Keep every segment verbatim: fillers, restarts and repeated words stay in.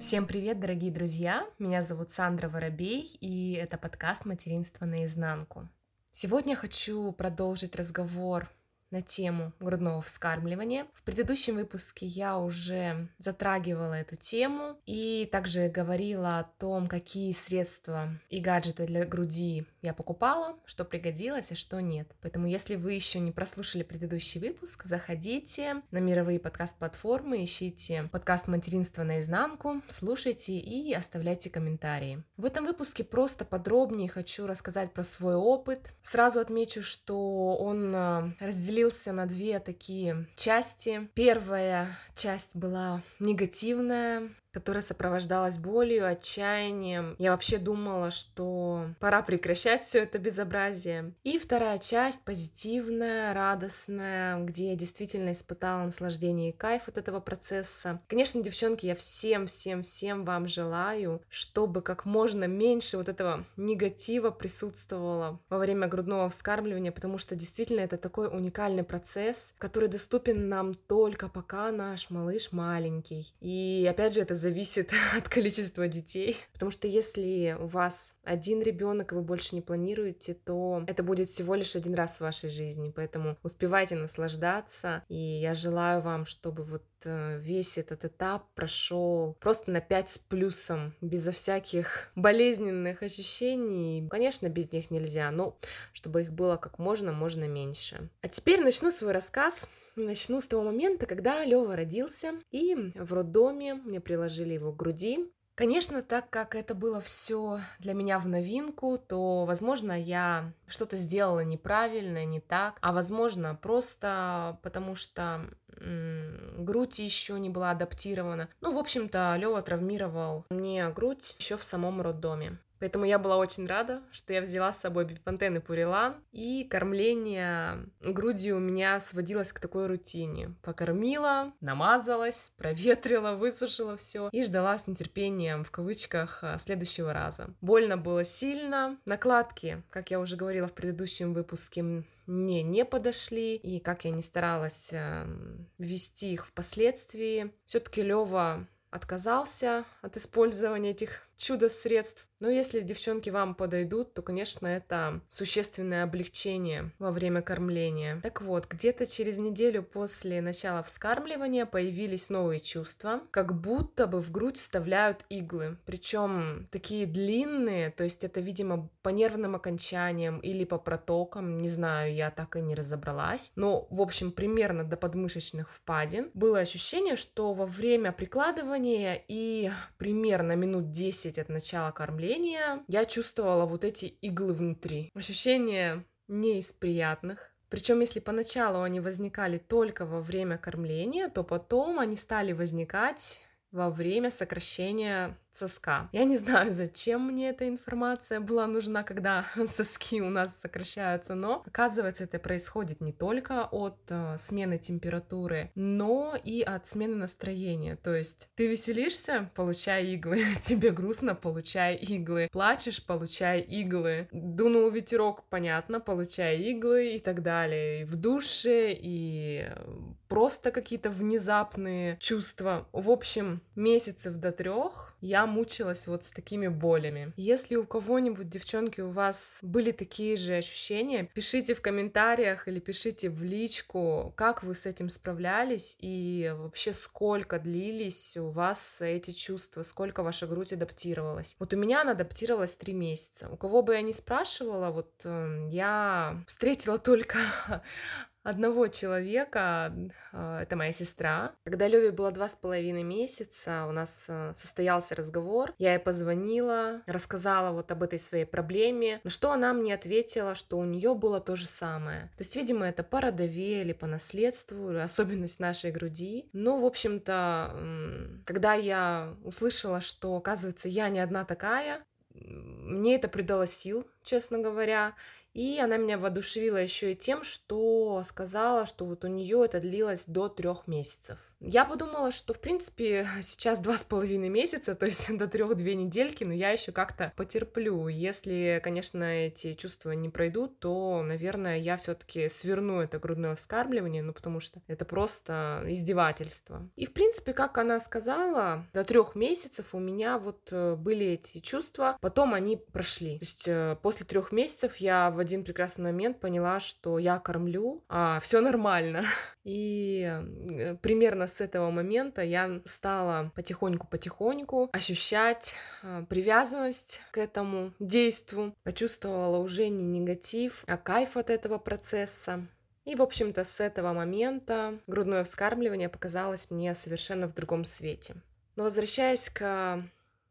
Всем привет, дорогие друзья! Меня зовут Сандра Воробей, и это подкаст «Материнство наизнанку». Сегодня хочу продолжить разговор на тему грудного вскармливания. В предыдущем выпуске я уже затрагивала эту тему и также говорила о том, какие средства и гаджеты для груди я покупала, что пригодилось, а что нет. Поэтому, если вы еще не прослушали предыдущий выпуск, заходите на мировые подкаст-платформы, ищите подкаст «Материнство наизнанку», слушайте и оставляйте комментарии. В этом выпуске просто подробнее хочу рассказать про свой опыт. Сразу отмечу, что он разделил на две такие части. Первая часть была негативная, которая сопровождалась болью, отчаянием. Я вообще думала, что пора прекращать все это безобразие. И вторая часть позитивная, радостная, где я действительно испытала наслаждение и кайф от этого процесса. Конечно, девчонки, я всем-всем-всем вам желаю, чтобы как можно меньше вот этого негатива присутствовало во время грудного вскармливания, потому что действительно это такой уникальный процесс, который доступен нам только пока наш малыш маленький. И опять же, это зависит от количества детей, потому что если у вас один ребенок и вы больше не планируете, то это будет всего лишь один раз в вашей жизни, поэтому успевайте наслаждаться, и я желаю вам, чтобы вот весь этот этап прошел просто на пять с плюсом, безо всяких болезненных ощущений. Конечно, без них нельзя, но чтобы их было как можно, можно меньше. А теперь начну свой рассказ. Начну с того момента, когда Лёва родился, и в роддоме мне приложили его к груди. Конечно, так как это было все для меня в новинку, то, возможно, я что-то сделала неправильно, не так, а, возможно, просто потому что м-м, грудь еще не была адаптирована. Ну, в общем-то, Лёва травмировал мне грудь еще в самом роддоме. Поэтому я была очень рада, что я взяла с собой Бепантен и Пурелан, и кормление грудью у меня сводилось к такой рутине. Покормила, намазалась, проветрила, высушила все и ждала с нетерпением, в кавычках, следующего раза. Больно было сильно, накладки, как я уже говорила в предыдущем выпуске, мне не подошли, и как я не старалась ввести их впоследствии, все-таки Лёва отказался от использования этих чудо-средств. Но если девчонки вам подойдут, то, конечно, это существенное облегчение во время кормления. Так вот, где-то через неделю после начала вскармливания появились новые чувства, как будто бы в грудь вставляют иглы, причем такие длинные, то есть это, видимо, по нервным окончаниям или по протокам, не знаю, я так и не разобралась, но, в общем, примерно до подмышечных впадин. Было ощущение, что во время прикладывания и примерно минут десять от начала кормления я чувствовала вот эти иглы внутри. Ощущения не из приятных. Причем, если поначалу они возникали только во время кормления, то потом они стали возникать во время сокращения соска. Я не знаю, зачем мне эта информация была нужна, когда соски у нас сокращаются, но, оказывается, это происходит не только от э, смены температуры, но и от смены настроения. То есть ты веселишься — получай иглы, тебе грустно — получай иглы, плачешь — получай иглы, дунул ветерок — понятно, получай иглы и так далее. И в душе, и просто какие-то внезапные чувства. В общем, месяцев до трех я мучилась вот с такими болями. Если у кого-нибудь, девчонки, у вас были такие же ощущения, пишите в комментариях или пишите в личку, как вы с этим справлялись и вообще сколько длились у вас эти чувства, сколько ваша грудь адаптировалась. Вот у меня она адаптировалась три месяца. У кого бы я ни спрашивала, вот я встретила только одного человека, это моя сестра. Когда Лёве было два с половиной месяца, у нас состоялся разговор, я ей позвонила, рассказала вот об этой своей проблеме, на что она мне ответила, что у нее было то же самое. То есть, видимо, это по родове или по наследству, особенность нашей груди. Ну, в общем-то, когда я услышала, что, оказывается, я не одна такая, мне это придало сил, честно говоря. И она меня воодушевила еще и тем, что сказала, что вот у нее это длилось до трех месяцев. Я подумала, что, в принципе, сейчас два с половиной месяца, то есть до трех-две недельки, но я еще как-то потерплю. Если, конечно, эти чувства не пройдут, то, наверное, я все-таки сверну это грудное вскармливание, ну, потому что это просто издевательство. И, в принципе, как она сказала, до трех месяцев у меня вот были эти чувства, потом они прошли. То есть после трех месяцев я в один прекрасный момент поняла, что я кормлю, а все нормально. И примерно с этого момента я стала потихоньку-потихоньку ощущать э, привязанность к этому действу, почувствовала уже не негатив, а кайф от этого процесса. И, в общем-то, с этого момента грудное вскармливание показалось мне совершенно в другом свете. Но возвращаясь к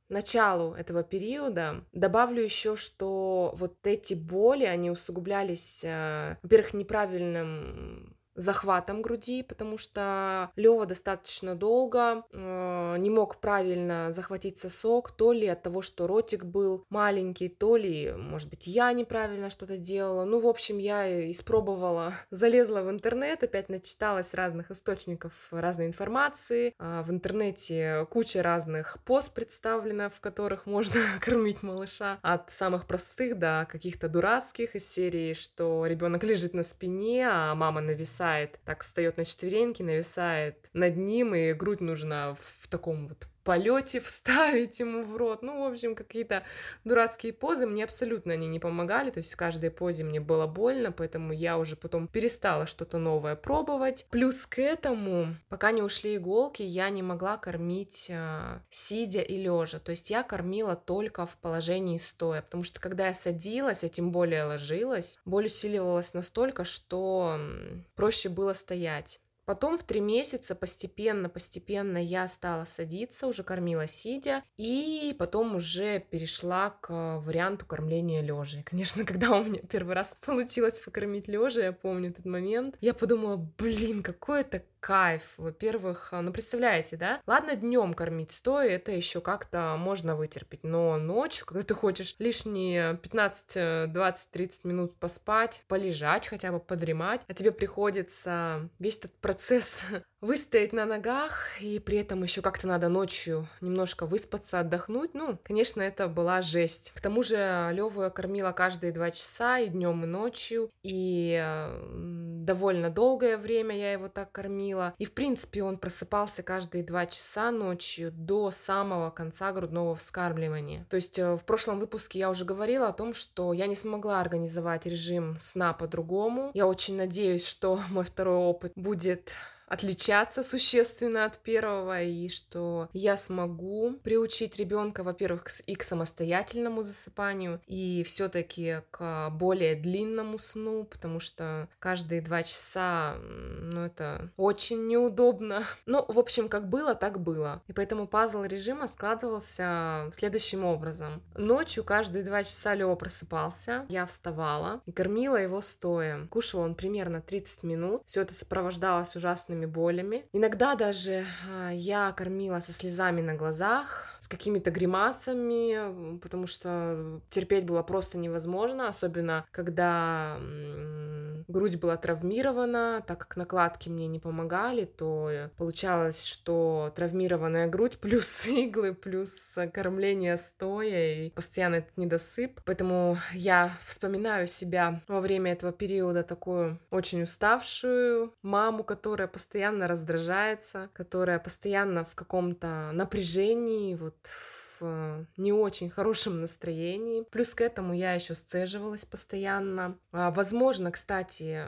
началу этого периода, добавлю еще, что вот эти боли, они усугублялись, э, во-первых, неправильным захватом груди, потому что Лёва достаточно долго э, не мог правильно захватить сосок, то ли от того, что ротик был маленький, то ли, может быть, я неправильно что-то делала. Ну, в общем, я испробовала, залезла в интернет, опять начиталась разных источников, разной информации. Э, в интернете куча разных поз представлена, в которых можно кормить малыша, от самых простых до каких-то дурацких, из серии, что ребенок лежит на спине, а мама нависает, так встает на четвереньки, нависает над ним, и грудь нужно в таком вот полете вставить ему в рот. Ну, в общем, какие-то дурацкие позы, мне абсолютно они не помогали, то есть в каждой позе мне было больно, поэтому я уже потом перестала что-то новое пробовать. Плюс к этому, пока не ушли иголки, я не могла кормить э, сидя и лежа, то есть я кормила только в положении стоя, потому что когда я садилась, а тем более ложилась, боль усиливалась настолько, что проще было стоять. Потом в три месяца постепенно-постепенно я стала садиться, уже кормила сидя, и потом уже перешла к варианту кормления лежа. И, конечно, когда у меня первый раз получилось покормить лежа, я помню этот момент, я подумала, блин, какой это кайф. Во-первых, ну представляете, да? Ладно, днем кормить стоя, это еще как-то можно вытерпеть, но ночью, когда ты хочешь лишние пятнадцать, двадцать, тридцать минут поспать, полежать хотя бы, подремать, а тебе приходится весь этот процесс выстоять на ногах, и при этом еще как-то надо ночью немножко выспаться, отдохнуть. Ну, конечно, это была жесть. К тому же Лёву я кормила каждые два часа, и днем, и ночью, и довольно долгое время я его так кормила. И, в принципе, он просыпался каждые два часа ночью до самого конца грудного вскармливания. То есть в прошлом выпуске я уже говорила о том, что я не смогла организовать режим сна по-другому. Я очень надеюсь, что мой второй опыт будет отличаться существенно от первого, и что я смогу приучить ребенка, во-первых, и к самостоятельному засыпанию, и все-таки к более длинному сну, потому что каждые два часа, ну, это очень неудобно. Ну, в общем, как было, так было. И поэтому пазл режима складывался следующим образом. Ночью каждые два часа Лёва просыпался, я вставала и кормила его стоя. Кушал он примерно тридцать минут. Все это сопровождалось ужасными болями. Иногда даже э, я кормила со слезами на глазах, с какими-то гримасами, потому что терпеть было просто невозможно, особенно когда м-м, грудь была травмирована, так как накладки мне не помогали, то получалось, что травмированная грудь плюс иглы, плюс кормление стоя и постоянно этот недосып. Поэтому я вспоминаю себя во время этого периода такую очень уставшую маму, которая постоянно раздражается, которая постоянно в каком-то напряжении, вот в не очень хорошем настроении. Плюс к этому я еще сцеживалась постоянно. Возможно, кстати,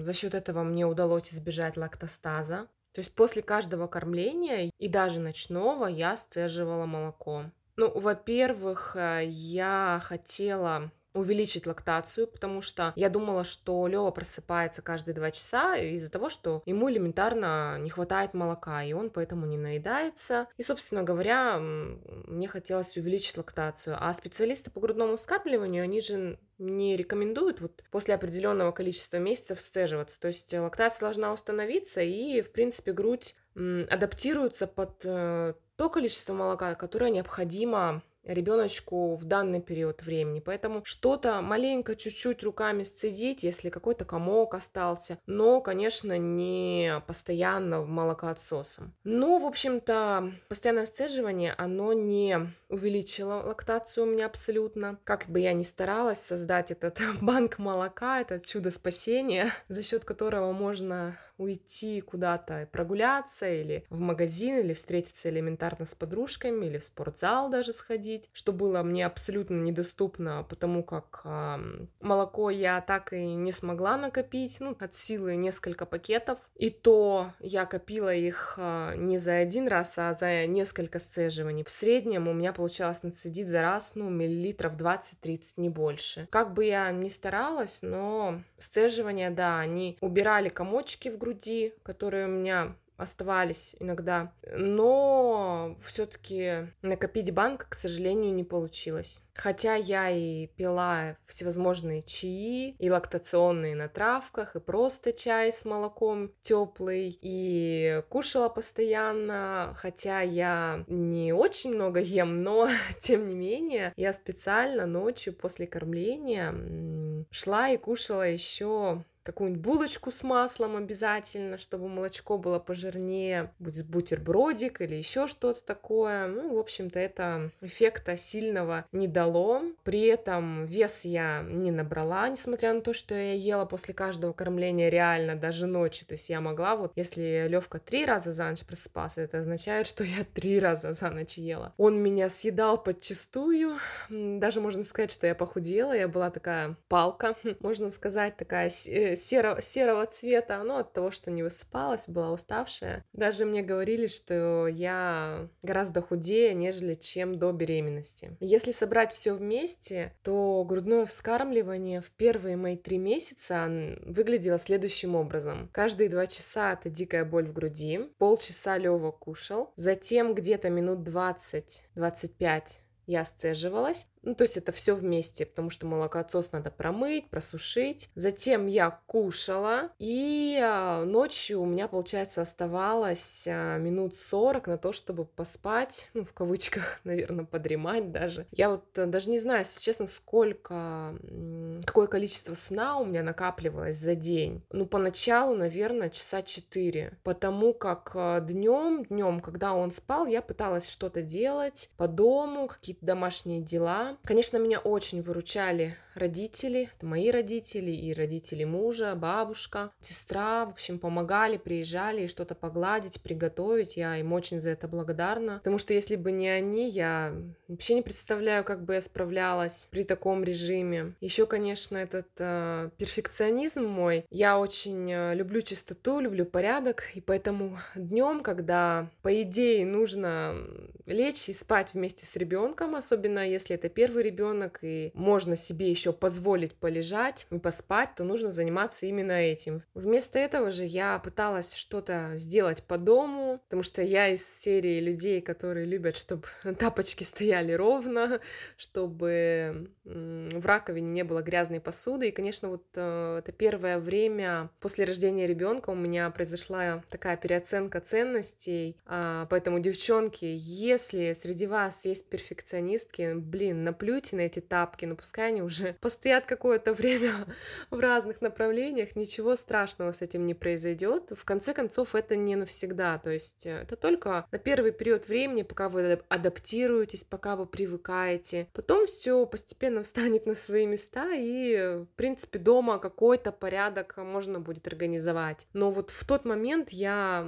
за счет этого мне удалось избежать лактостаза. То есть после каждого кормления и даже ночного я сцеживала молоко. Ну, во-первых, я хотела увеличить лактацию, потому что я думала, что Лёва просыпается каждые два часа из-за того, что ему элементарно не хватает молока, и он поэтому не наедается. И, собственно говоря, мне хотелось увеличить лактацию. А специалисты по грудному вскармливанию, они же не рекомендуют вот после определенного количества месяцев сцеживаться. То есть лактация должна установиться, и, в принципе, грудь адаптируется под то количество молока, которое необходимо ребеночку в данный период времени. Поэтому что-то маленько, чуть-чуть руками сцедить, если какой-то комок остался, но, конечно, не постоянно молокоотсосом. Но, в общем-то, постоянное сцеживание, оно не увеличило лактацию у меня абсолютно. Как бы я ни старалась создать этот банк молока, это чудо спасения, за счет которого можно уйти куда-то прогуляться или в магазин, или встретиться элементарно с подружками, или в спортзал даже сходить, что было мне абсолютно недоступно, потому как э, молоко я так и не смогла накопить, ну, от силы несколько пакетов, и то я копила их э, не за один раз, а за несколько сцеживаний. В среднем у меня получалось нацедить за раз, ну, миллилитров двадцать-тридцать, не больше. Как бы я ни старалась, но сцеживания, да, они убирали комочки в груди, которые у меня оставались иногда, но все-таки накопить банк, к сожалению, не получилось. Хотя я и пила всевозможные чаи, и лактационные на травках, и просто чай с молоком теплый, и кушала постоянно, хотя я не очень много ем, но тем не менее я специально ночью после кормления шла и кушала еще какую-нибудь булочку с маслом обязательно, чтобы молочко было пожирнее, будь бутербродик или еще что-то такое. Ну, в общем-то, это эффекта сильного не дало. При этом вес я не набрала, несмотря на то, что я ела после каждого кормления реально даже ночью. То есть я могла, вот если Лёвка три раза за ночь просыпался, это означает, что я три раза за ночь ела. Он меня съедал подчистую. Даже можно сказать, что я похудела. Я была такая палка, можно сказать, такая Серо, серого цвета, ну, от того, что не высыпалась, была уставшая. Даже мне говорили, что я гораздо худее, нежели чем до беременности. Если собрать все вместе, то грудное вскармливание в первые мои три месяца выглядело следующим образом. Каждые два часа это дикая боль в груди, полчаса Лёва кушал, затем где-то минут двадцать-двадцать пять я сцеживалась. Ну, то есть это все вместе, потому что молокоотсос надо промыть, просушить. Затем я кушала, и ночью у меня, получается, оставалось минут сорок на то, чтобы поспать, ну, в кавычках, наверное, подремать даже. Я вот даже не знаю, если честно, сколько, какое количество сна у меня накапливалось за день. Ну, поначалу, наверное, часа четыре, потому как днем, днем, когда он спал, я пыталась что-то делать по дому, какие-то домашние дела. Конечно, меня очень выручали родители, это мои родители и родители мужа, бабушка, сестра, в общем, помогали, приезжали и что-то погладить, приготовить, я им очень за это благодарна, потому что если бы не они, я вообще не представляю, как бы я справлялась при таком режиме. Еще, конечно, этот э, перфекционизм мой, я очень люблю чистоту, люблю порядок, и поэтому днем, когда, по идее, нужно лечь и спать вместе с ребенком, особенно если это первый ребенок и можно себе еще позволить полежать и поспать, то нужно заниматься именно этим. Вместо этого же я пыталась что-то сделать по дому, потому что я из серии людей, которые любят, чтобы тапочки стояли ровно, чтобы в раковине не было грязной посуды. И, конечно, вот это первое время после рождения ребенка у меня произошла такая переоценка ценностей. Поэтому, девчонки, если среди вас есть перфекционистки, блин, наплюйте на эти тапки, ну пускай они уже постоят какое-то время в разных направлениях, ничего страшного с этим не произойдет. В конце концов, это не навсегда, то есть это только на первый период времени, пока вы адаптируетесь, пока вы привыкаете. Потом все постепенно встанет на свои места и, в принципе, дома какой-то порядок можно будет организовать. Но вот в тот момент я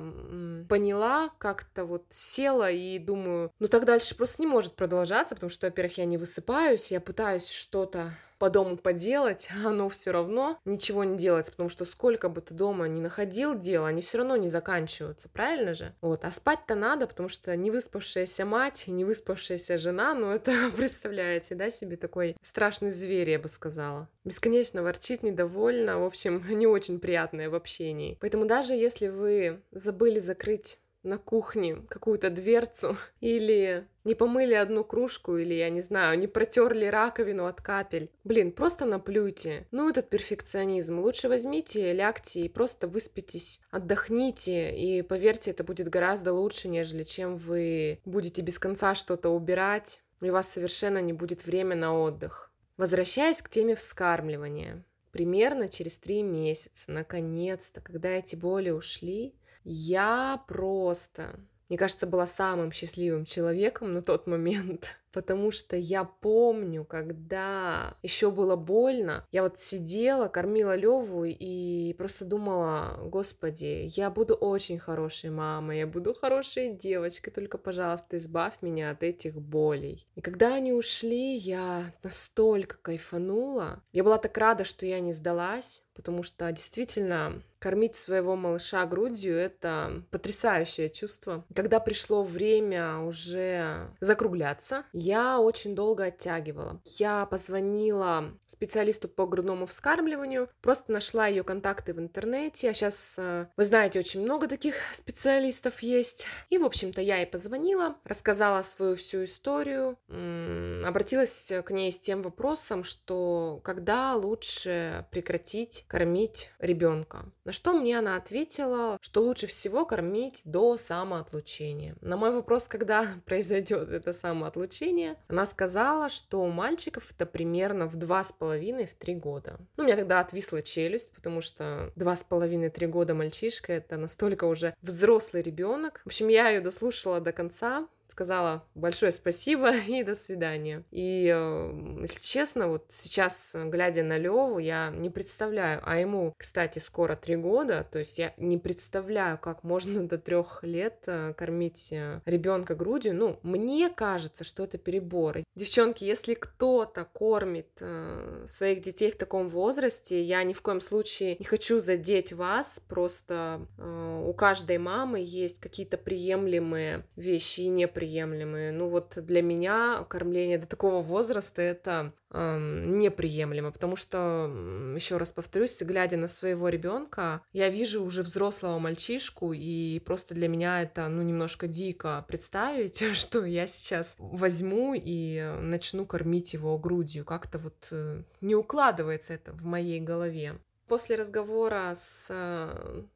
поняла, как-то вот села и думаю, ну так дальше просто не может продолжаться, потому что, во-первых, я не высыпаюсь, я пытаюсь что-то по дому поделать, а оно все равно ничего не делается, потому что сколько бы ты дома ни находил дела, они все равно не заканчиваются, правильно же? Вот, а спать-то надо, потому что невыспавшаяся мать, невыспавшаяся жена, ну это, представляете, да, себе такой страшный зверь, я бы сказала. Бесконечно ворчит, недовольна, в общем, не очень приятное в общении. Поэтому даже если вы забыли закрыть на кухне какую-то дверцу или не помыли одну кружку, или, я не знаю, не протерли раковину от капель. Блин, просто наплюйте. Ну, этот перфекционизм. Лучше возьмите, лягте и просто выспитесь, отдохните, и, поверьте, это будет гораздо лучше, нежели чем вы будете без конца что-то убирать, и у вас совершенно не будет времени на отдых. Возвращаясь к теме вскармливания, примерно через три месяца, наконец-то, когда эти боли ушли, я просто, мне кажется, была самым счастливым человеком на тот момент, потому что я помню, когда еще было больно, я вот сидела, кормила Лёву и просто думала: Господи, я буду очень хорошей мамой, я буду хорошей девочкой, только, пожалуйста, избавь меня от этих болей. И когда они ушли, я настолько кайфанула, я была так рада, что я не сдалась, потому что действительно кормить своего малыша грудью — это потрясающее чувство. Когда пришло время уже закругляться, я очень долго оттягивала. Я позвонила специалисту по грудному вскармливанию, просто нашла ее контакты в интернете, а сейчас, вы знаете, очень много таких специалистов есть. И, в общем-то, я ей позвонила, рассказала свою всю историю, обратилась к ней с тем вопросом, что когда лучше прекратить кормить ребенка. На что мне она ответила, что лучше всего кормить до самоотлучения. На мой вопрос, когда произойдет это самоотлучение, она сказала, что у мальчиков это примерно в два с половиной - три года. Ну, у меня тогда отвисла челюсть, потому что два с половиной - три года мальчишка — это настолько уже взрослый ребенок. В общем, я ее дослушала до конца, сказала большое спасибо и до свидания. И, если честно, вот сейчас, глядя на Лёву, я не представляю, а ему, кстати, скоро три года, то есть я не представляю, как можно до трех лет кормить ребенка грудью. Ну, мне кажется, что это перебор. Девчонки, если кто-то кормит своих детей в таком возрасте, я ни в коем случае не хочу задеть вас, просто у каждой мамы есть какие-то приемлемые вещи и неприемлемые. Неприемлемые. Ну вот для меня кормление до такого возраста — это э, неприемлемо, потому что, еще раз повторюсь, глядя на своего ребенка, я вижу уже взрослого мальчишку, и просто для меня это, ну, немножко дико представить, что я сейчас возьму и начну кормить его грудью. Как-то вот не укладывается это в моей голове. После разговора с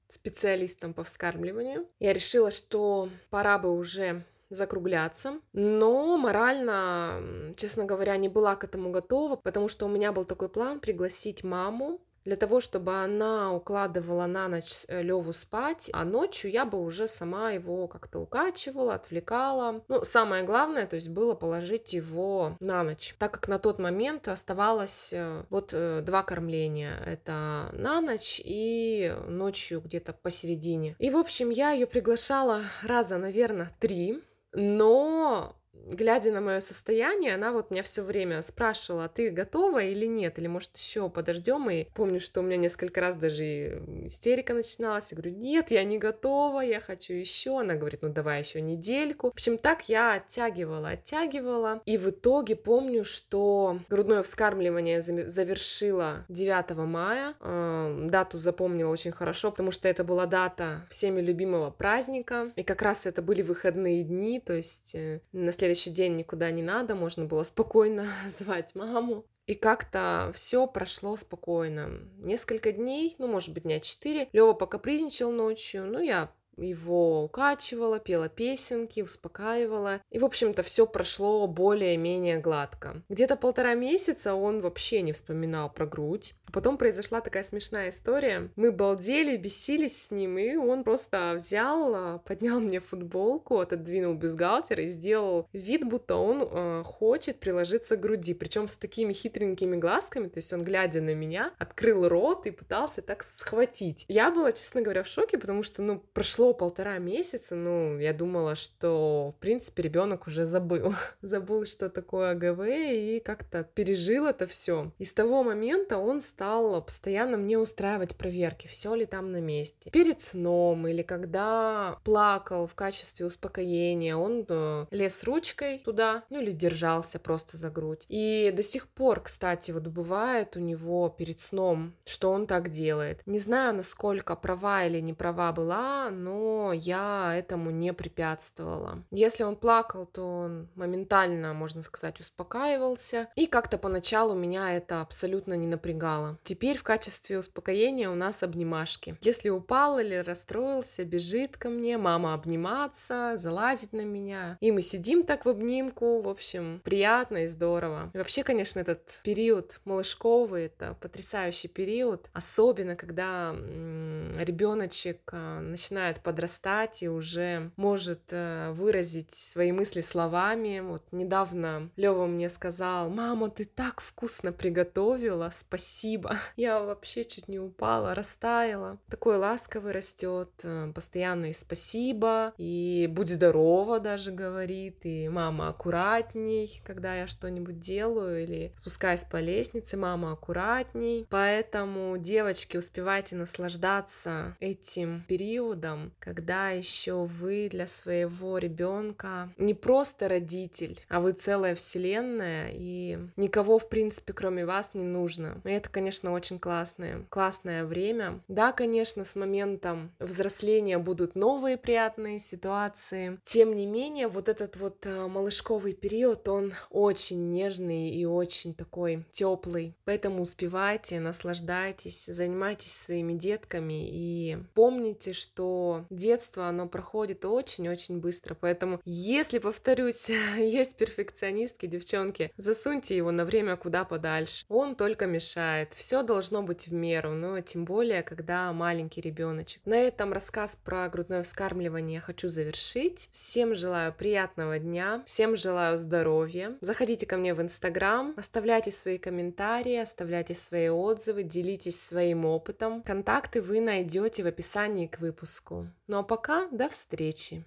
специалистом по вскармливанию я решила, что пора бы уже закругляться, но морально, честно говоря, не была к этому готова, потому что у меня был такой план пригласить маму для того, чтобы она укладывала на ночь Лёву спать, а ночью я бы уже сама его как-то укачивала, отвлекала. Ну, самое главное, то есть, было положить его на ночь, так как на тот момент оставалось вот два кормления. Это на ночь и ночью где-то посередине. И, в общем, я ее приглашала раза, наверное, три, но... глядя на мое состояние, она вот меня все время спрашивала: ты готова или нет, или, может, еще подождем? И помню, что у меня несколько раз даже и истерика начиналась. Я говорю: нет, я не готова, я хочу еще. Она говорит: ну давай еще недельку. В общем, так я оттягивала, оттягивала. И в итоге помню, что грудное вскармливание завершила девятого мая. Дату запомнила очень хорошо, потому что это была дата всеми любимого праздника. И как раз это были выходные дни, то есть на следующий Следующий день никуда не надо, можно было спокойно звать маму. И как-то все прошло спокойно. Несколько дней, ну, может быть, дня четыре. Лёва покапризничал ночью, ну, я его укачивала, пела песенки, успокаивала. И, в общем-то, все прошло более-менее гладко. Где-то полтора месяца он вообще не вспоминал про грудь. Потом произошла такая смешная история. Мы балдели, бесились с ним, и он просто взял, поднял мне футболку, отодвинул бюстгальтер и сделал вид, будто он э, хочет приложиться к груди. Причем с такими хитренькими глазками, то есть он, глядя на меня, открыл рот и пытался так схватить. Я была, честно говоря, в шоке, потому что, ну, прошло полтора месяца, ну, я думала, что, в принципе, ребенок уже забыл. Забыл, что такое ГВ, и как-то пережил это все. И с того момента он стал стал постоянно мне устраивать проверки, все ли там на месте. Перед сном или когда плакал в качестве успокоения, он лез ручкой туда, ну или держался просто за грудь. И до сих пор, кстати, вот бывает у него перед сном, что он так делает. Не знаю, насколько права или не права была, но но я этому не препятствовала. Если он плакал, то он моментально, можно сказать, успокаивался, и как-то поначалу меня это абсолютно не напрягало. Теперь в качестве успокоения у нас обнимашки. Если упал или расстроился, бежит ко мне, мама обниматься, залазит на меня, и мы сидим так в обнимку, в общем, приятно и здорово. И вообще, конечно, этот период малышковый, это потрясающий период, особенно когда м- ребеночек начинает подрастать и уже может э, выразить свои мысли словами. Вот недавно Лёва мне сказал: «Мама, ты так вкусно приготовила, спасибо». Я вообще чуть не упала, растаяла. Такой ласковый растет, э, постоянно и спасибо, и будь здорова даже говорит, и мама аккуратней, когда я что-нибудь делаю или спускаюсь по лестнице, мама аккуратней. Поэтому, девочки, успевайте наслаждаться этим периодом, когда еще вы для своего ребенка не просто родитель, а вы целая вселенная, и никого, в принципе, кроме вас не нужно. И это, конечно, очень классное, классное время. Да, конечно, с моментом взросления будут новые приятные ситуации. Тем не менее, вот этот вот малышковый период, он очень нежный и очень такой теплый. Поэтому успевайте, наслаждайтесь, занимайтесь своими детками и помните, что детство, оно проходит очень-очень быстро. Поэтому, если, повторюсь, есть перфекционистки, девчонки, засуньте его на время куда подальше. Он только мешает. Все должно быть в меру, но тем более, когда маленький ребеночек. На этом рассказ про грудное вскармливание я хочу завершить. Всем желаю приятного дня, всем желаю здоровья. Заходите ко мне в Инстаграм, оставляйте свои комментарии, оставляйте свои отзывы, делитесь своим опытом. Контакты вы найдете в описании к выпуску. Ну а пока, до встречи!